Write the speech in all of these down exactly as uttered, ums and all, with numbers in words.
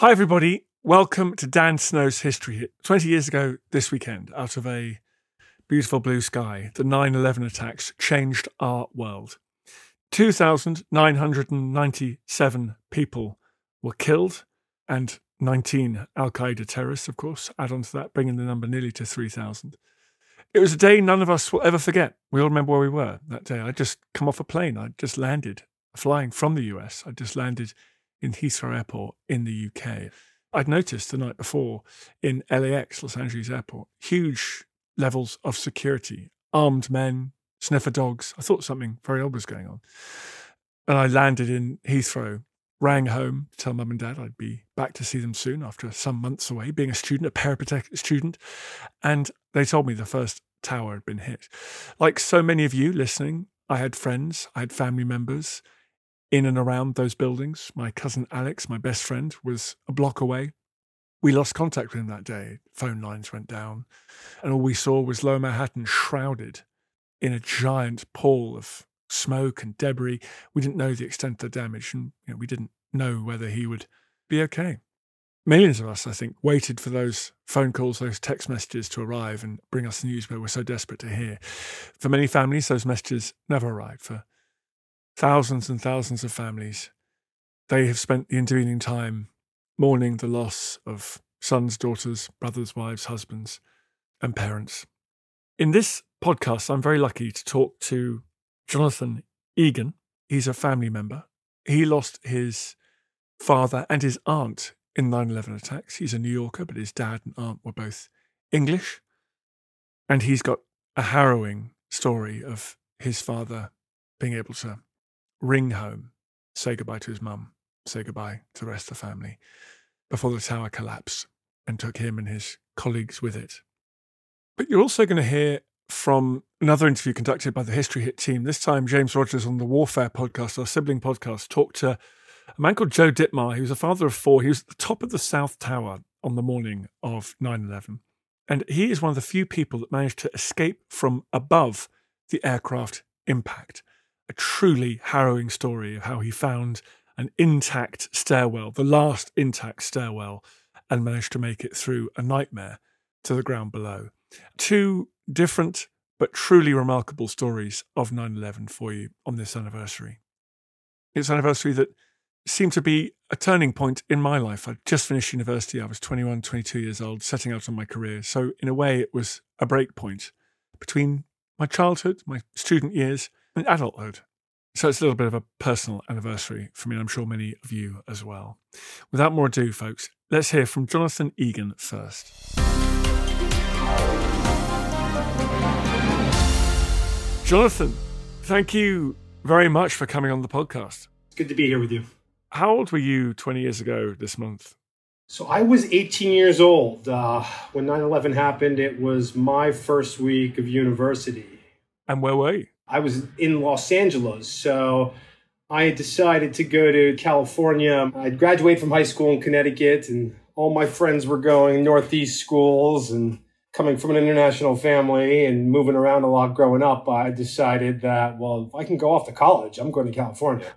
Hi everybody, welcome to Dan Snow's History Hit. twenty years ago this weekend, out of a beautiful blue sky, the nine eleven attacks changed our world. two thousand nine hundred ninety-seven people were killed, and nineteen Al-Qaeda terrorists, of course, add on to that, bringing the number nearly to three thousand. It was a day none of us will ever forget. We all remember where we were that day. I'd just come off a plane. I'd just landed, flying from the U S. I'd just landed in Heathrow Airport in the U K. I'd noticed the night before in L A X, Los Angeles Airport, huge levels of security, armed men, sniffer dogs. I thought something very odd was going on. And I landed in Heathrow, rang home to tell mum and dad I'd be back to see them soon after some months away, being a student, a peripatetic student. And they told me the first tower had been hit. Like so many of you listening, I had friends, I had family members in and around those buildings. My cousin Alex, my best friend, was a block away. We lost contact with him that day. Phone lines went down. And all we saw was Lower Manhattan shrouded in a giant pall of smoke and debris. We didn't know the extent of the damage, and you know, we didn't know whether he would be okay. Millions of us, I think, waited for those phone calls, those text messages to arrive and bring us the news we were so desperate to hear. For many families, those messages never arrived. For thousands and thousands of families, they have spent the intervening time mourning the loss of sons, daughters, brothers, wives, husbands, and parents. In this podcast, I'm very lucky to talk to Jonathan Egan. He's a family member. He lost his father and his aunt in nine eleven attacks. He's a New Yorker, but his dad and aunt were both English. And he's got a harrowing story of his father being able to ring home, say goodbye to his mum, say goodbye to the rest of the family before the tower collapsed and took him and his colleagues with it. But you're also going to hear from another interview conducted by the History Hit team. This time, James Rogers on the Warfare podcast, our sibling podcast, talked to a man called Joe Dittmar. He was a father of four. He was at the top of the South Tower on the morning of nine eleven. And he is one of the few people that managed to escape from above the aircraft impact. A truly harrowing story of how he found an intact stairwell, the last intact stairwell, and managed to make it through a nightmare to the ground below. Two different but truly remarkable stories of nine eleven for you on this anniversary. It's an anniversary that seemed to be a turning point in my life. I'd just finished university. I was twenty-one, twenty-two years old, setting out on my career. So in a way, it was a break point between my childhood, my student years, and adulthood. So it's a little bit of a personal anniversary for me, and I'm sure many of you as well. Without more ado, folks, let's hear from Jonathan Egan first. Jonathan, thank you very much for coming on the podcast. It's good to be here with you. How old were you twenty years ago this month? So I was eighteen years old. Uh, when nine eleven happened, it was my first week of university. And where were you? I was in Los Angeles, so I had decided to go to California. I'd graduated from high school in Connecticut, and all my friends were going Northeast schools, and coming from an international family and moving around a lot growing up, I decided that, well, if I can go off to college, I'm going to California.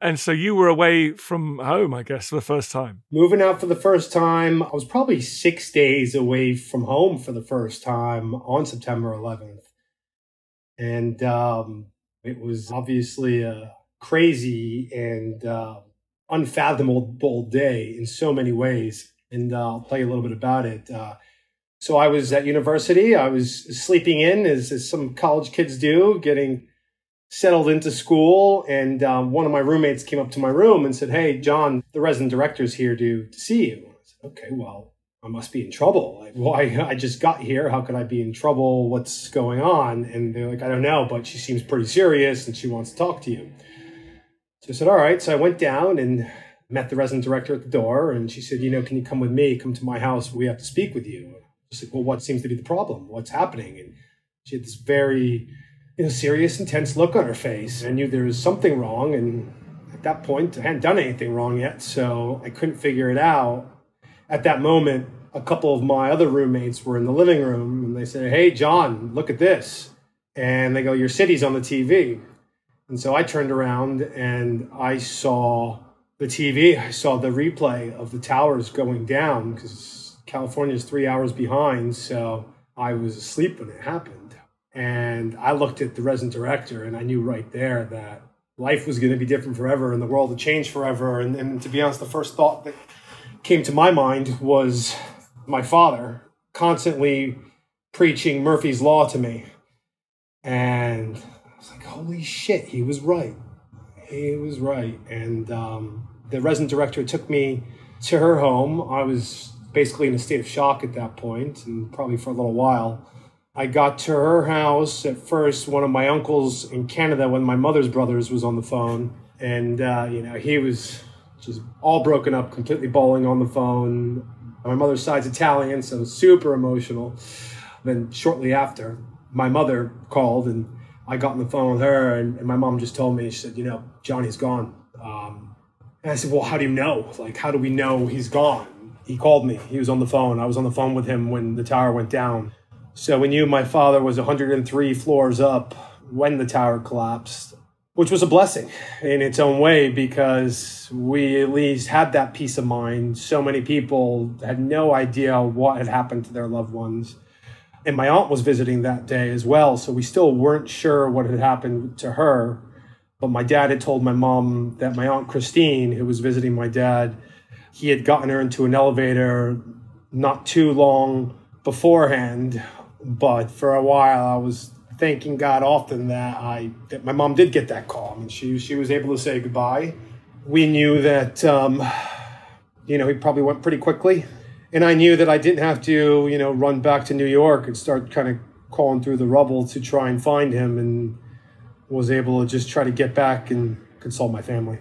And so you were away from home, I guess, for the first time. Moving out for the first time. I was probably six days away from home for the first time on September eleventh. And um, it was obviously a crazy and uh, unfathomable day in so many ways. And uh, I'll tell you a little bit about it. Uh, so I was at university. I was sleeping in, as, as some college kids do, getting settled into school, and um, one of my roommates came up to my room and said, "Hey, John, the resident director's here to, to see you." I said, "Okay, well, I must be in trouble. Like, well, I, I just got here. How could I be in trouble? What's going on?" And they're like, "I don't know, but she seems pretty serious and she wants to talk to you." So I said, "All right." So I went down and met the resident director at the door, and she said, "You know, can you come with me? Come to my house. We have to speak with you." I said, "Well, what seems to be the problem? What's happening?" And she had this very... you know, serious, intense look on her face. I knew there was something wrong, and at that point, I hadn't done anything wrong yet, so I couldn't figure it out. At that moment, a couple of my other roommates were in the living room, and they said, "Hey, John, look at this." And they go, "Your city's on the T V." And so I turned around, and I saw the T V. I saw the replay of the towers going down, because California's three hours behind, so I was asleep when it happened. And I looked at the resident director, and I knew right there that life was going to be different forever and the world had changed forever. And, and to be honest, the first thought that came to my mind was my father constantly preaching Murphy's Law to me. And I was like, holy shit, he was right. He was right. And um, the resident director took me to her home. I was basically in a state of shock at that point, and probably for a little while. I got to her house at first. One of my uncles in Canada, one of my mother's brothers, was on the phone. And, uh, you know, he was just all broken up, completely bawling on the phone. My mother's side's Italian, so super emotional. Then shortly after, my mother called, and I got on the phone with her. And, and my mom just told me, she said, "You know, Johnny's gone." Um, and I said, "Well, how do you know? Like, how do we know he's gone?" He called me. He was on the phone. I was on the phone with him when the tower went down. So we knew my father was one hundred three floors up when the tower collapsed, which was a blessing in its own way, because we at least had that peace of mind. So many people had no idea what had happened to their loved ones. And my aunt was visiting that day as well, so we still weren't sure what had happened to her. But my dad had told my mom that my aunt Christine, who was visiting my dad, he had gotten her into an elevator not too long beforehand. But for a while, I was thanking God often that I that my mom did get that call. I mean, she she was able to say goodbye. We knew that, um, you know, he probably went pretty quickly. And I knew that I didn't have to, you know, run back to New York and start kind of calling through the rubble to try and find him, and was able to just try to get back and console my family.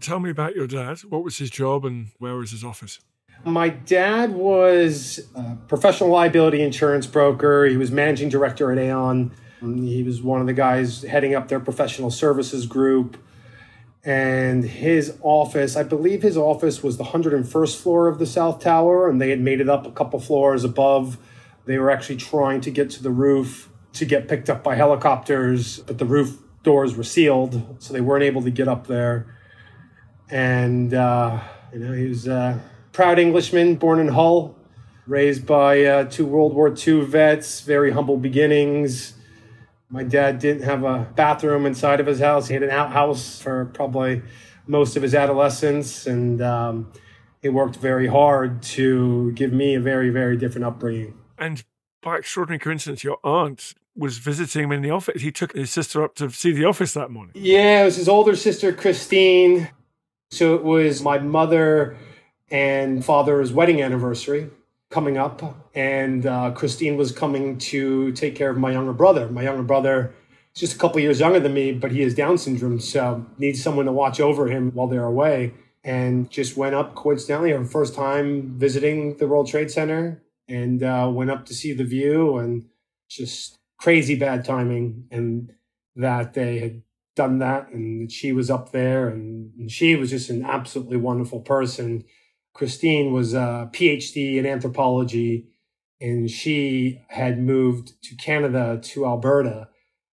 Tell me about your dad. What was his job and where was his office? My dad was a professional liability insurance broker. He was managing director at Aon. He was one of the guys heading up their professional services group. And his office, I believe his office was the one hundred first floor of the South Tower, and they had made it up a couple floors above. They were actually trying to get to the roof to get picked up by helicopters, but the roof doors were sealed, so they weren't able to get up there. And, uh, you know, he was... Uh, Proud Englishman, born in Hull, raised by uh, two World War Two vets, very humble beginnings. My dad didn't have a bathroom inside of his house. He had an outhouse for probably most of his adolescence, and um, he worked very hard to give me a very, very different upbringing. And by extraordinary coincidence, your aunt was visiting him in the office. He took his sister up to see the office that morning. Yeah, it was his older sister, Christine. So it was my mother and father's wedding anniversary coming up. And uh, Christine was coming to take care of my younger brother. My younger brother is just a couple years younger than me, but he has Down syndrome, so needs someone to watch over him while they're away. And just went up, coincidentally, her first time visiting the World Trade Center, and uh, went up to see the view, and just crazy bad timing. And that they had done that, and she was up there, and, and she was just an absolutely wonderful person. Christine was a P H D in anthropology, and she had moved to Canada, to Alberta,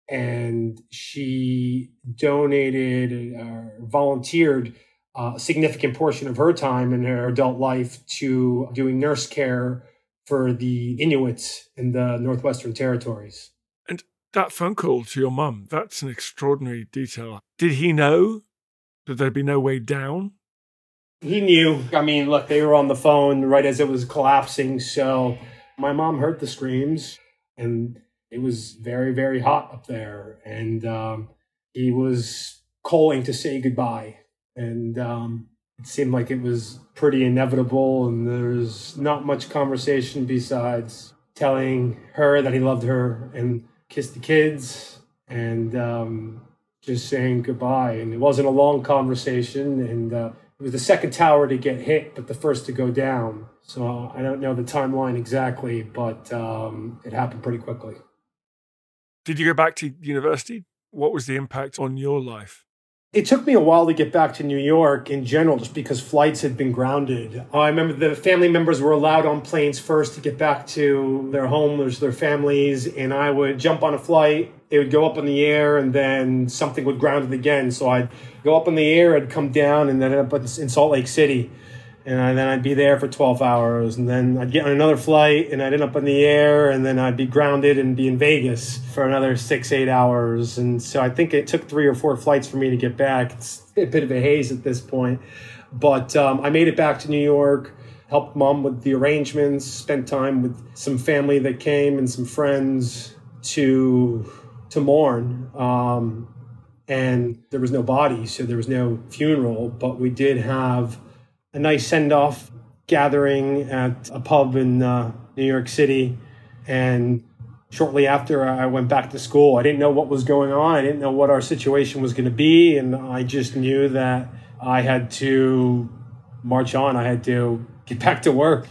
and she donated or volunteered a significant portion of her time in her adult life to doing nurse care for the Inuits in the Northwestern Territories. And that phone call to your mum, that's an extraordinary detail. Did he know that there'd be no way down? He knew. I mean, look, they were on the phone right as it was collapsing. So my mom heard the screams, and it was very, very hot up there. And um, he was calling to say goodbye. And um, it seemed like it was pretty inevitable. And there's not much conversation besides telling her that he loved her and kissed the kids and um, just saying goodbye. And it wasn't a long conversation. And uh, It was the second tower to get hit, but the first to go down. So I don't know the timeline exactly, but um, it happened pretty quickly. Did you go back to university? What was the impact on your life? It took me a while to get back to New York in general, just because flights had been grounded. I remember the family members were allowed on planes first to get back to their homes, their families, and I would jump on a flight. It would go up in the air, and then something would ground it again. So I'd go up in the air, I'd come down, and then I'd end up in Salt Lake City. And I, then I'd be there for twelve hours, and then I'd get on another flight, and I'd end up in the air, and then I'd be grounded and be in Vegas for another six, eight hours. And so I think it took three or four flights for me to get back. It's a bit of a haze at this point. But um, I made it back to New York, helped Mom with the arrangements, spent time with some family that came and some friends to... to mourn, um, and there was no body, so there was no funeral, but we did have a nice send-off gathering at a pub in uh, New York City, and shortly after, I went back to school. I didn't know what was going on. I didn't know what our situation was going to be, and I just knew that I had to march on. I had to get back to work.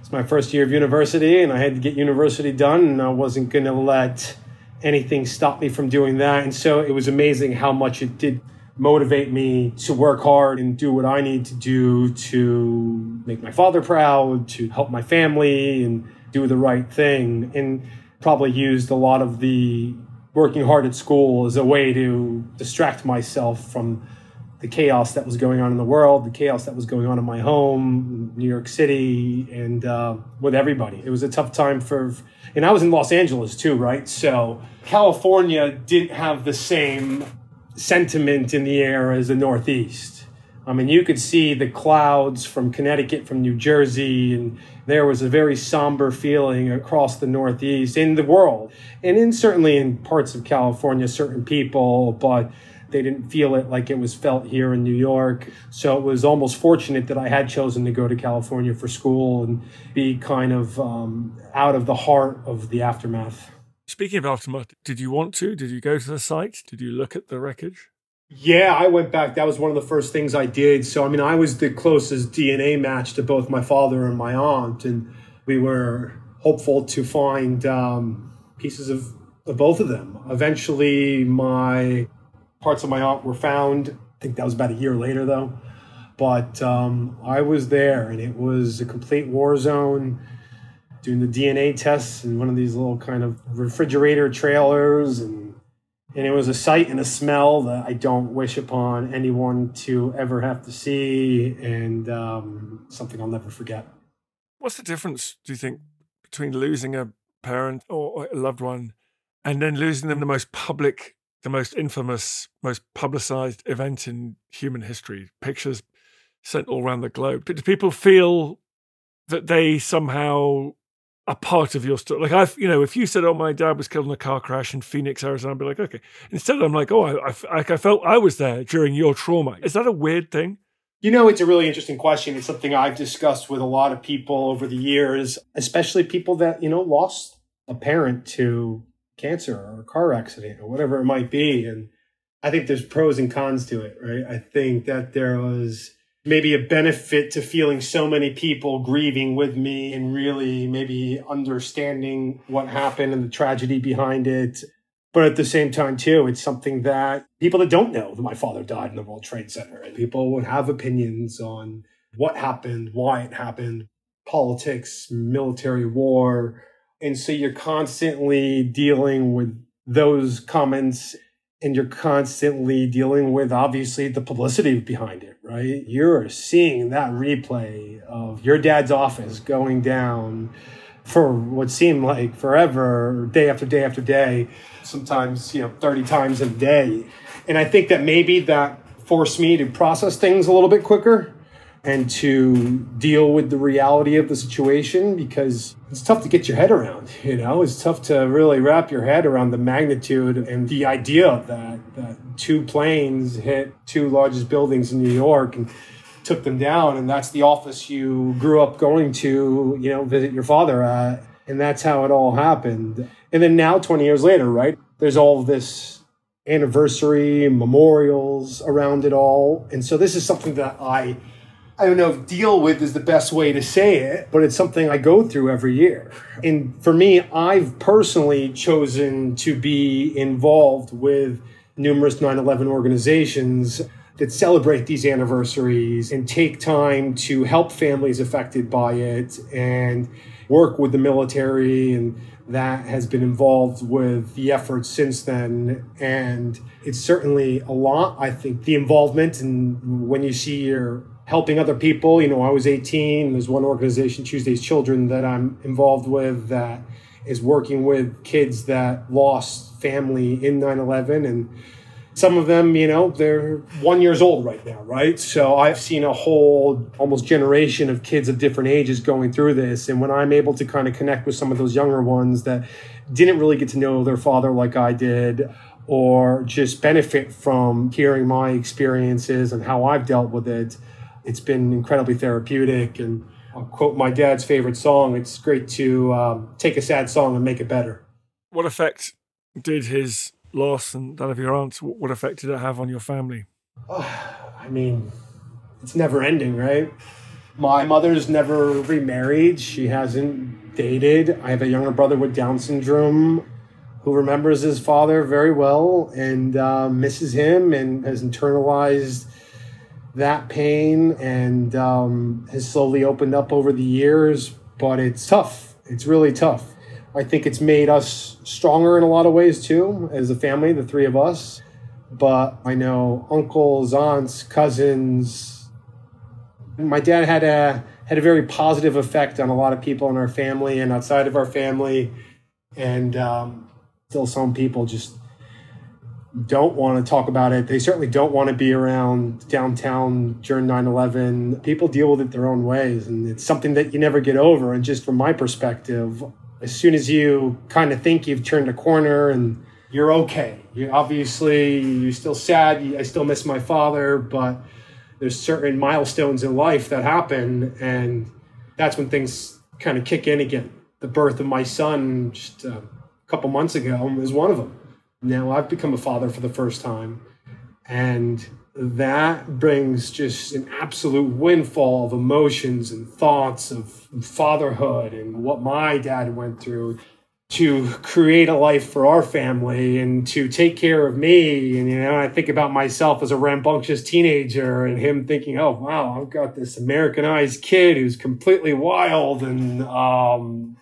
It's my first year of university, and I had to get university done, and I wasn't going to let anything stopped me from doing that. And so it was amazing how much it did motivate me to work hard and do what I need to do to make my father proud, to help my family and do the right thing. And probably used a lot of the working hard at school as a way to distract myself from the chaos that was going on in the world, the chaos that was going on in my home, New York City, and uh, with everybody. It was a tough time for, and I was in Los Angeles too, right? So California didn't have the same sentiment in the air as the Northeast. I mean, you could see the clouds from Connecticut, from New Jersey, and there was a very somber feeling across the Northeast, in the world, and in certainly in parts of California, certain people, but they didn't feel it like it was felt here in New York. So it was almost fortunate that I had chosen to go to California for school and be kind of um, out of the heart of the aftermath. Speaking of aftermath, did you want to? Did you go to the site? Did you look at the wreckage? Yeah, I went back. That was one of the first things I did. So, I mean, I was the closest D N A match to both my father and my aunt. And we were hopeful to find um, pieces of, of both of them. Eventually, my... parts of my aunt were found. I think that was about a year later, though. But um, I was there, and it was a complete war zone, doing the D N A tests in one of these little kind of refrigerator trailers. And, and it was a sight and a smell that I don't wish upon anyone to ever have to see, and um, something I'll never forget. What's the difference, do you think, between losing a parent or a loved one and then losing them the most public, the most infamous, most publicized event in human history, pictures sent all around the globe? But do people feel that they somehow are part of your story? Like, I've, you know, if you said, oh, my dad was killed in a car crash in Phoenix, Arizona, I'd be like, okay. Instead, I'm like, oh, I, I, I felt I was there during your trauma. Is that a weird thing? You know, it's a really interesting question. It's something I've discussed with a lot of people over the years, especially people that, you know, lost a parent to cancer or a car accident or whatever it might be. And I think there's pros and cons to it, right? I think that there was maybe a benefit to feeling so many people grieving with me and really maybe understanding what happened and the tragedy behind it. But at the same time, too, it's something that people that don't know that my father died in the World Trade Center, and people would have opinions on what happened, why it happened, politics, military war. And so you're constantly dealing with those comments, and you're constantly dealing with, obviously, the publicity behind it, right? You're seeing that replay of your dad's office going down for what seemed like forever, day after day after day, sometimes, you know, thirty times a day. And I think that maybe that forced me to process things a little bit quicker and to deal with the reality of the situation, because it's tough to get your head around, you know? It's tough to really wrap your head around the magnitude and the idea of that, that two planes hit two largest buildings in New York and took them down, and that's the office you grew up going to, you know, visit your father at, and that's how it all happened. And then now, twenty years later, right, there's all this anniversary, memorials around it all, and so this is something that I, I don't know if deal with is the best way to say it, but it's something I go through every year. And for me, I've personally chosen to be involved with numerous nine eleven organizations that celebrate these anniversaries and take time to help families affected by it and work with the military. And that has been involved with the efforts since then. And it's certainly a lot, I think, the involvement. And when you see you're helping other people, you know, I was eighteen. There's one organization, Tuesday's Children, that I'm involved with that is working with kids that lost family in nine eleven. And some of them, you know, they're one years old right now, right? So I've seen a whole almost generation of kids of different ages going through this. And when I'm able to kind of connect with some of those younger ones that didn't really get to know their father like I did, or just benefit from hearing my experiences and how I've dealt with it, it's been incredibly therapeutic. And I'll quote my dad's favorite song, it's great to um, take a sad song and make it better. What effect did his loss and that of your aunt, what effect did it have on your family? Oh, I mean, it's never ending, right? My mother's never remarried. She hasn't dated. I have a younger brother with Down syndrome who remembers his father very well and uh, misses him and has internalized that pain and um, has slowly opened up over the years, but it's tough. It's really tough. I think it's made us stronger in a lot of ways too, as a family, the three of us. But I know uncles, aunts, cousins. My dad had a had a very positive effect on a lot of people in our family and outside of our family. And um, still some people just don't want to talk about it. They certainly don't want to be around downtown during nine eleven. People deal with it their own ways, and it's something that you never get over. And just from my perspective, as soon as you kind of think you've turned a corner and you're okay, you obviously, you're still sad. I still miss my father, but there's certain milestones in life that happen, and that's when things kind of kick in again. The birth of my son just a couple months ago was one of them. Now I've become a father for the first time, and that brings just an absolute windfall of emotions and thoughts of fatherhood and what my dad went through to create a life for our family and to take care of me. And, you know, I think about myself as a rambunctious teenager and him thinking, oh, wow, I've got this Americanized kid who's completely wild, and um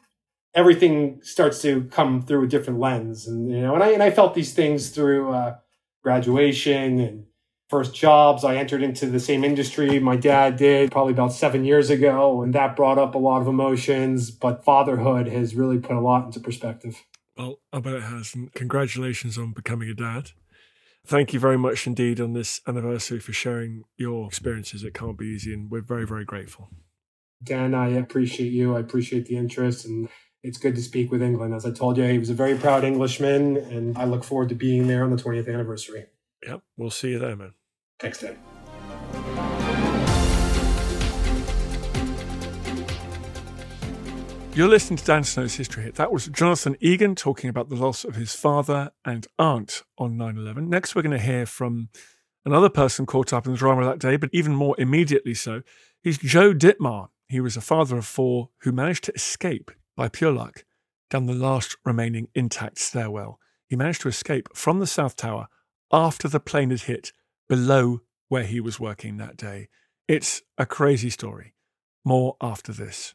everything starts to come through a different lens. And, you know, and I, and I felt these things through uh, graduation and first jobs. I entered into the same industry my dad did probably about seven years ago, and that brought up a lot of emotions, but fatherhood has really put a lot into perspective. Well, I bet it has. And congratulations on becoming a dad. Thank you very much indeed on this anniversary for sharing your experiences. It can't be easy, and we're very, very grateful. Dan, I appreciate you. I appreciate the interest, and it's good to speak with England. As I told you, he was a very proud Englishman, and I look forward to being there on the twentieth anniversary. Yep, we'll see you there, man. Thanks, Dan. You're listening to Dan Snow's History Hit. That was Jonathan Egan talking about the loss of his father and aunt on nine eleven. Next, we're going to hear from another person caught up in the drama that day, but even more immediately so. He's Joe Dittmar. He was a father of four who managed to escape by pure luck down the last remaining intact stairwell. he managed to escape from the South Tower after the plane had hit below where he was working that day. It's a crazy story. More after this.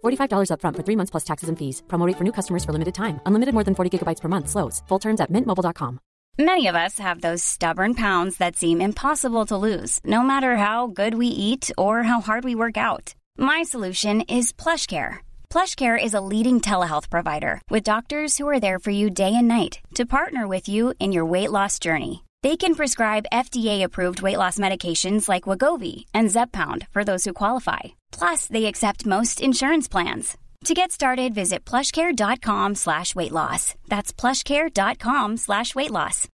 forty-five dollars up front for three months plus taxes and fees. Promo rate for new customers for limited time. Unlimited more than forty gigabytes per month slows. Full terms at mint mobile dot com. Many of us have those stubborn pounds that seem impossible to lose, no matter how good we eat or how hard we work out. My solution is PlushCare. PlushCare is a leading telehealth provider with doctors who are there for you day and night to partner with you in your weight loss journey. They can prescribe F D A-approved weight loss medications like Wegovy and Zepbound for those who qualify. Plus, they accept most insurance plans. To get started, visit plushcare.com slash weight loss. That's plushcare.com slash weight loss.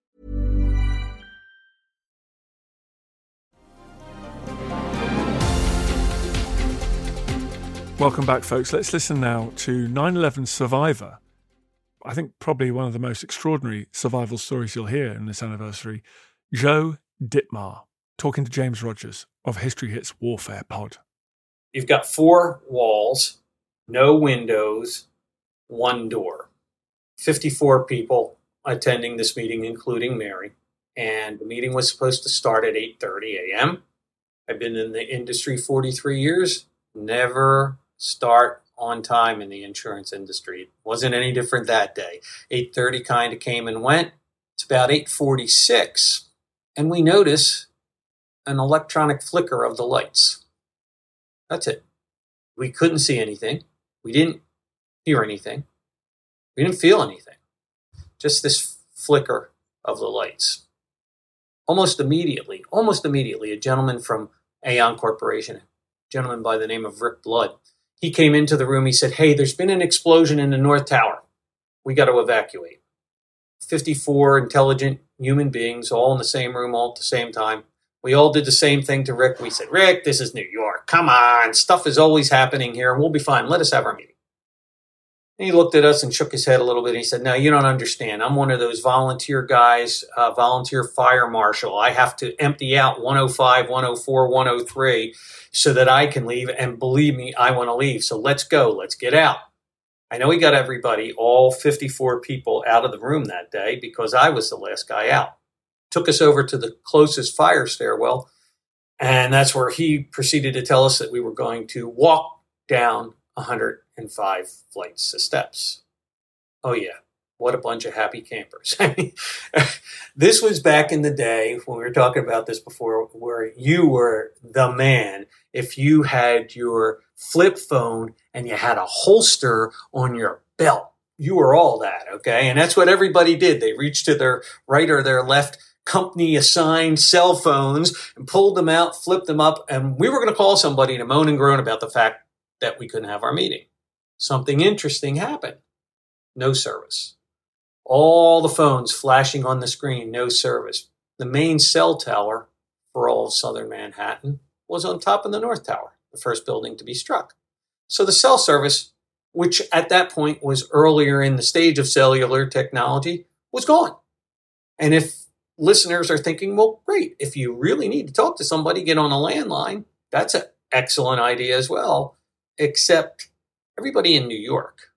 Welcome back, folks. Let's listen now to nine eleven survivor. I think probably one of the most extraordinary survival stories you'll hear in this anniversary, Joe Dittmar, talking to James Rogers of History Hit's Warfare pod. You've got four walls, no windows, one door. fifty-four people attending this meeting, including Mary. And the meeting was supposed to start at eight thirty a.m. I've been in the industry forty-three years, never start on time in the insurance industry. It wasn't any different that day. eight thirty kind of came and went. It's about eight forty-six, and we notice an electronic flicker of the lights. That's it. We couldn't see anything. We didn't hear anything. We didn't feel anything. Just this flicker of the lights. Almost immediately, almost immediately, a gentleman from Aon Corporation, a gentleman by the name of Rick Blood, he came into the room. He said, hey, there's been an explosion in the North Tower. We got to evacuate. fifty-four intelligent human beings, all in the same room, all at the same time. We all did the same thing to Rick. We said, Rick, this is New York. Come on. Stuff is always happening here. We'll be fine. Let us have our meeting. And he looked at us and shook his head a little bit. And he said, no, you don't understand. I'm one of those volunteer guys, uh, volunteer fire marshal. I have to empty out one oh five, one oh four, one oh three. So that I can leave, and believe me, I want to leave. So let's go. Let's get out. I know he got everybody, all fifty-four people, out of the room that day because I was the last guy out. Took us over to the closest fire stairwell, and that's where he proceeded to tell us that we were going to walk down one hundred five flights of steps. Oh, yeah. What a bunch of happy campers. I mean, this was back in the day when we were talking about this before, where you were the man if you had your flip phone and you had a holster on your belt. You were all that, okay? And that's what everybody did. They reached to their right or their left company-assigned cell phones and pulled them out, flipped them up, and we were going to call somebody to moan and groan about the fact that we couldn't have our meeting. Something interesting happened. No service. All the phones flashing on the screen, no service. The main cell tower for all of southern Manhattan was on top of the North Tower, the first building to be struck. So the cell service, which at that point was earlier in the stage of cellular technology, was gone. And if listeners are thinking, well, great, if you really need to talk to somebody, get on a landline, that's an excellent idea as well, except everybody in New York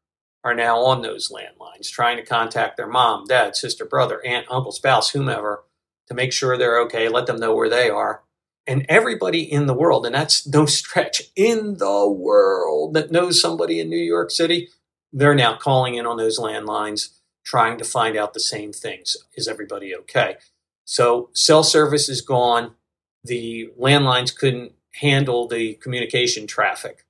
are now on those landlines, trying to contact their mom, dad, sister, brother, aunt, uncle, spouse, whomever, to make sure they're okay, let them know where they are. And everybody in the world, and that's no stretch, in the world that knows somebody in New York City They're now calling in on those landlines, trying to find out the same things. Is everybody okay? So cell service is gone. The landlines couldn't handle the communication traffic.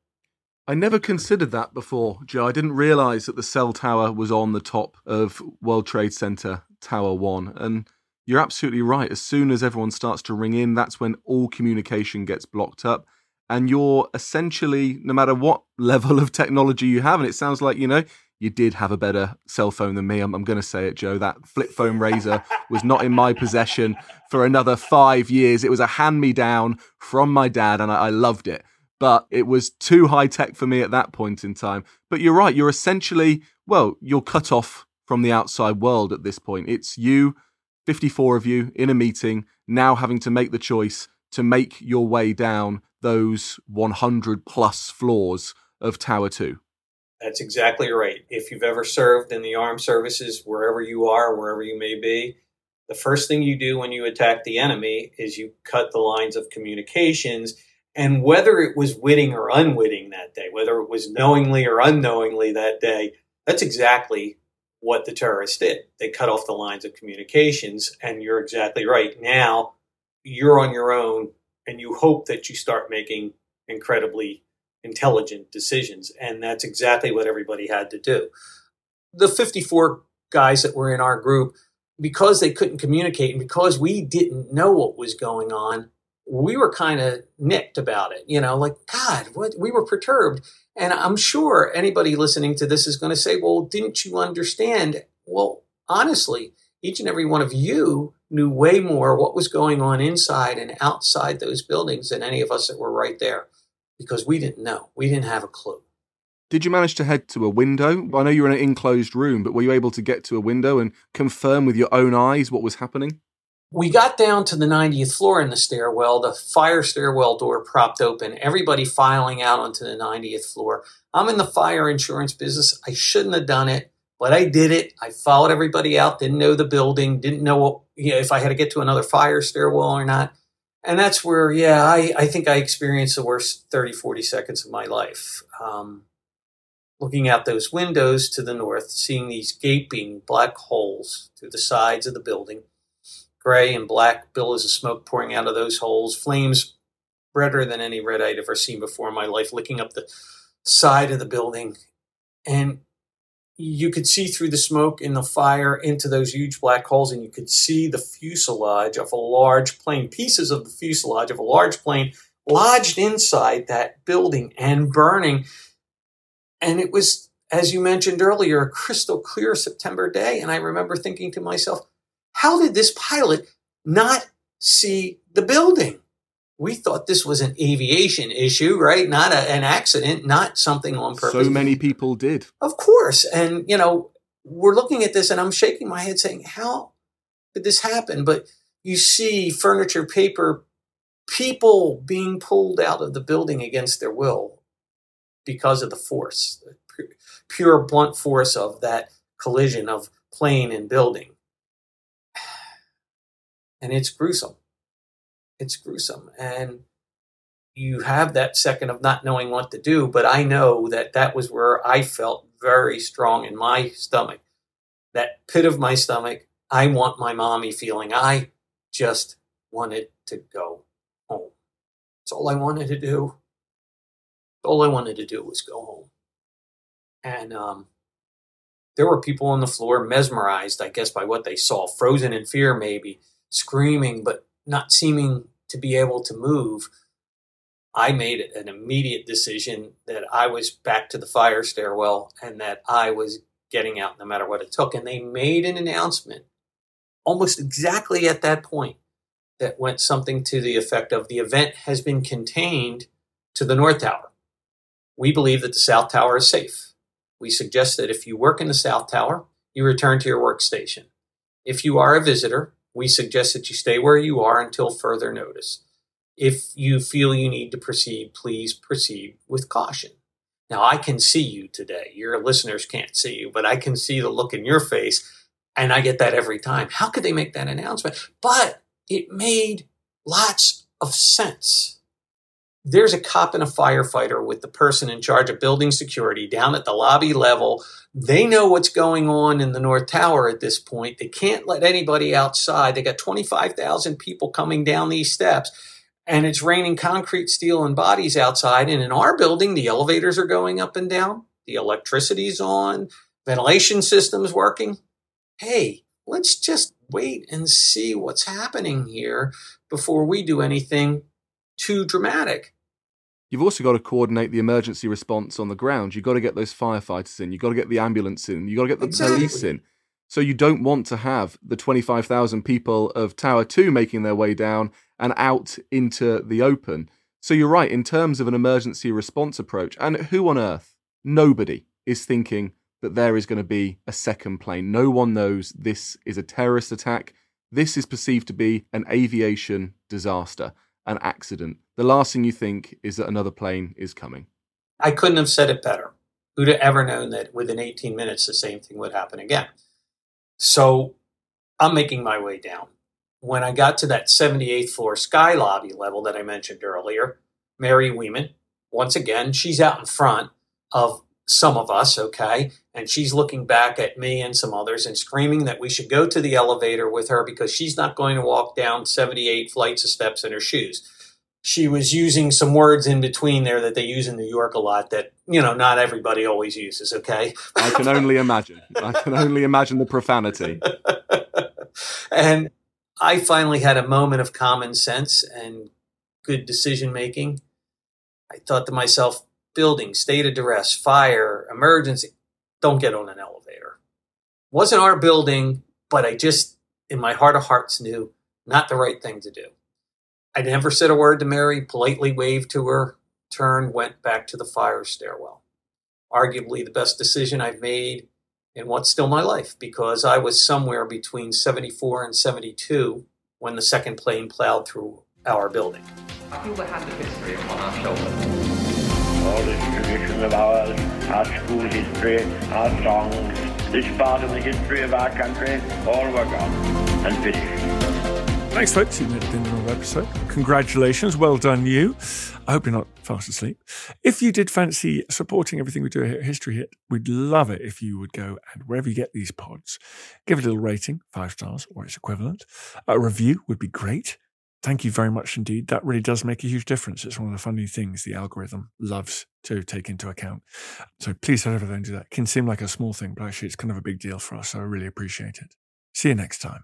I never considered that before, Joe. I didn't realise that the cell tower was on the top of World Trade Center Tower one. And you're absolutely right. As soon as everyone starts to ring in, that's when all communication gets blocked up. And you're essentially, no matter what level of technology you have, and it sounds like, you know, you did have a better cell phone than me. I'm, I'm going to say it, Joe. That flip phone razor was not in my possession for another five years. It was a hand-me-down from my dad, and I, I loved it. But it was too high tech for me at that point in time. But you're right. You're essentially, well, you're cut off from the outside world at this point. It's you, fifty-four of you in a meeting, now having to make the choice to make your way down those one hundred plus floors of Tower two. That's exactly right. If you've ever served in the armed services, wherever you are, wherever you may be, the first thing you do when you attack the enemy is you cut the lines of communications. And whether it was witting or unwitting that day, whether it was knowingly or unknowingly that day, that's exactly what the terrorists did. They cut off the lines of communications, and you're exactly right. Now you're on your own, and you hope that you start making incredibly intelligent decisions. And that's exactly what everybody had to do. The fifty-four guys that were in our group, because they couldn't communicate and because we didn't know what was going on, we were kind of nicked about it, you know, like, God, what? We were perturbed. And I'm sure anybody listening to this is going to say, well, didn't you understand? Well, honestly, each and every one of you knew way more what was going on inside and outside those buildings than any of us that were right there, because we didn't know. We didn't have a clue. Did you manage to head to a window? I know you were in an enclosed room, but were you able to get to a window and confirm with your own eyes what was happening? We got down to the ninetieth floor in the stairwell, the fire stairwell door propped open, everybody filing out onto the ninetieth floor. I'm in the fire insurance business. I shouldn't have done it, but I did it. I followed everybody out, didn't know the building, didn't know what, you know, if I had to get to another fire stairwell or not. And that's where, yeah, I, I think I experienced the worst thirty, forty seconds of my life. Um, looking out those windows to the north, seeing these gaping black holes through the sides of the building. Gray and black billows of smoke pouring out of those holes, flames redder than any red I'd ever seen before in my life, licking up the side of the building. And you could see through the smoke and the fire into those huge black holes, and you could see the fuselage of a large plane, pieces of the fuselage of a large plane lodged inside that building and burning. And it was, as you mentioned earlier, a crystal clear September day. And I remember thinking to myself, how did this pilot not see the building? We thought this was an aviation issue, right? Not a, an accident, not something on purpose. So many people did. Of course. And, you know, we're looking at this and I'm shaking my head saying, how did this happen? But you see furniture, paper, people being pulled out of the building against their will because of the force, the pure blunt force of that collision of plane and building. And it's gruesome. It's gruesome. And you have that second of not knowing what to do. But I know that that was where I felt very strong in my stomach, that pit of my stomach. I want my mommy feeling. I just wanted to go home. That's all I wanted to do. All I wanted to do was go home. And, um, there were people on the floor mesmerized, I guess, by what they saw, frozen in fear, maybe screaming, but not seeming to be able to move. I made an immediate decision that I was back to the fire stairwell and that I was getting out no matter what it took. And they made an announcement almost exactly at that point that went something to the effect of, the event has been contained to the North Tower. We believe that the South Tower is safe. We suggest that if you work in the South Tower, you return to your workstation. If you are a visitor, we suggest that you stay where you are until further notice. If you feel you need to proceed, please proceed with caution. Now, I can see you today. Your listeners can't see you, but I can see the look in your face, and I get that every time. How could they make that announcement? But it made lots of sense. there's a cop and a firefighter with the person in charge of building security down at the lobby level. They know what's going on in the North Tower at this point. They can't let anybody outside. They got twenty-five thousand people coming down these steps, and it's raining concrete, steel, and bodies outside. And in our building, the elevators are going up and down. The electricity's on. Ventilation system's working. Hey, let's just wait and see what's happening here before we do anything too dramatic. You've also got to coordinate the emergency response on the ground. You've got to get those firefighters in. You've got to get the ambulance in. You've got to get the exactly. police in. So you don't want to have the twenty-five thousand people of Tower two making their way down and out into the open. So you're right, in terms of an emergency response approach, and who on earth, nobody is thinking that there is going to be a second plane. No one knows this is a terrorist attack. This is perceived to be an aviation disaster, an accident. The last thing you think is that another plane is coming. I couldn't have said it better. Who'd have ever known that within eighteen minutes the same thing would happen again? So I'm making my way down. When I got to that seventy-eighth floor sky lobby level that I mentioned earlier, Mary Wieman, once again, she's out in front of some of us, okay, and she's looking back at me and some others and screaming that we should go to the elevator with her because she's not going to walk down seventy-eight flights of steps in her shoes. She was using some words in between there that they use in New York a lot that, you know, not everybody always uses, okay? I can only imagine. I can only imagine the profanity. And I finally had a moment of common sense and good decision-making. I thought to myself, building, state of duress, fire, emergency, don't get on an elevator. Wasn't our building, but I just, in my heart of hearts, knew not the right thing to do. I never said a word to Mary, politely waved to her, turned, went back to the fire stairwell. Arguably the best decision I've made in what's still my life, because I was somewhere between seventy-four and seventy-two when the second plane plowed through our building. I feel we have the history upon our shoulders. All this tradition of ours, our school history, our songs, this part of the history of our country, all were gone and finished. Thanks, folks. You've made it into another episode. Congratulations. Well done, you. I hope you're not fast asleep. If you did fancy supporting everything we do here at History Hit, we'd love it if you would go and wherever you get these pods, give it a little rating, five stars or its equivalent. A review would be great. Thank you very much indeed. That really does make a huge difference. It's one of the funny things the algorithm loves to take into account. So please head over there and do that. It can seem like a small thing, but actually it's kind of a big deal for us. So I really appreciate it. See you next time.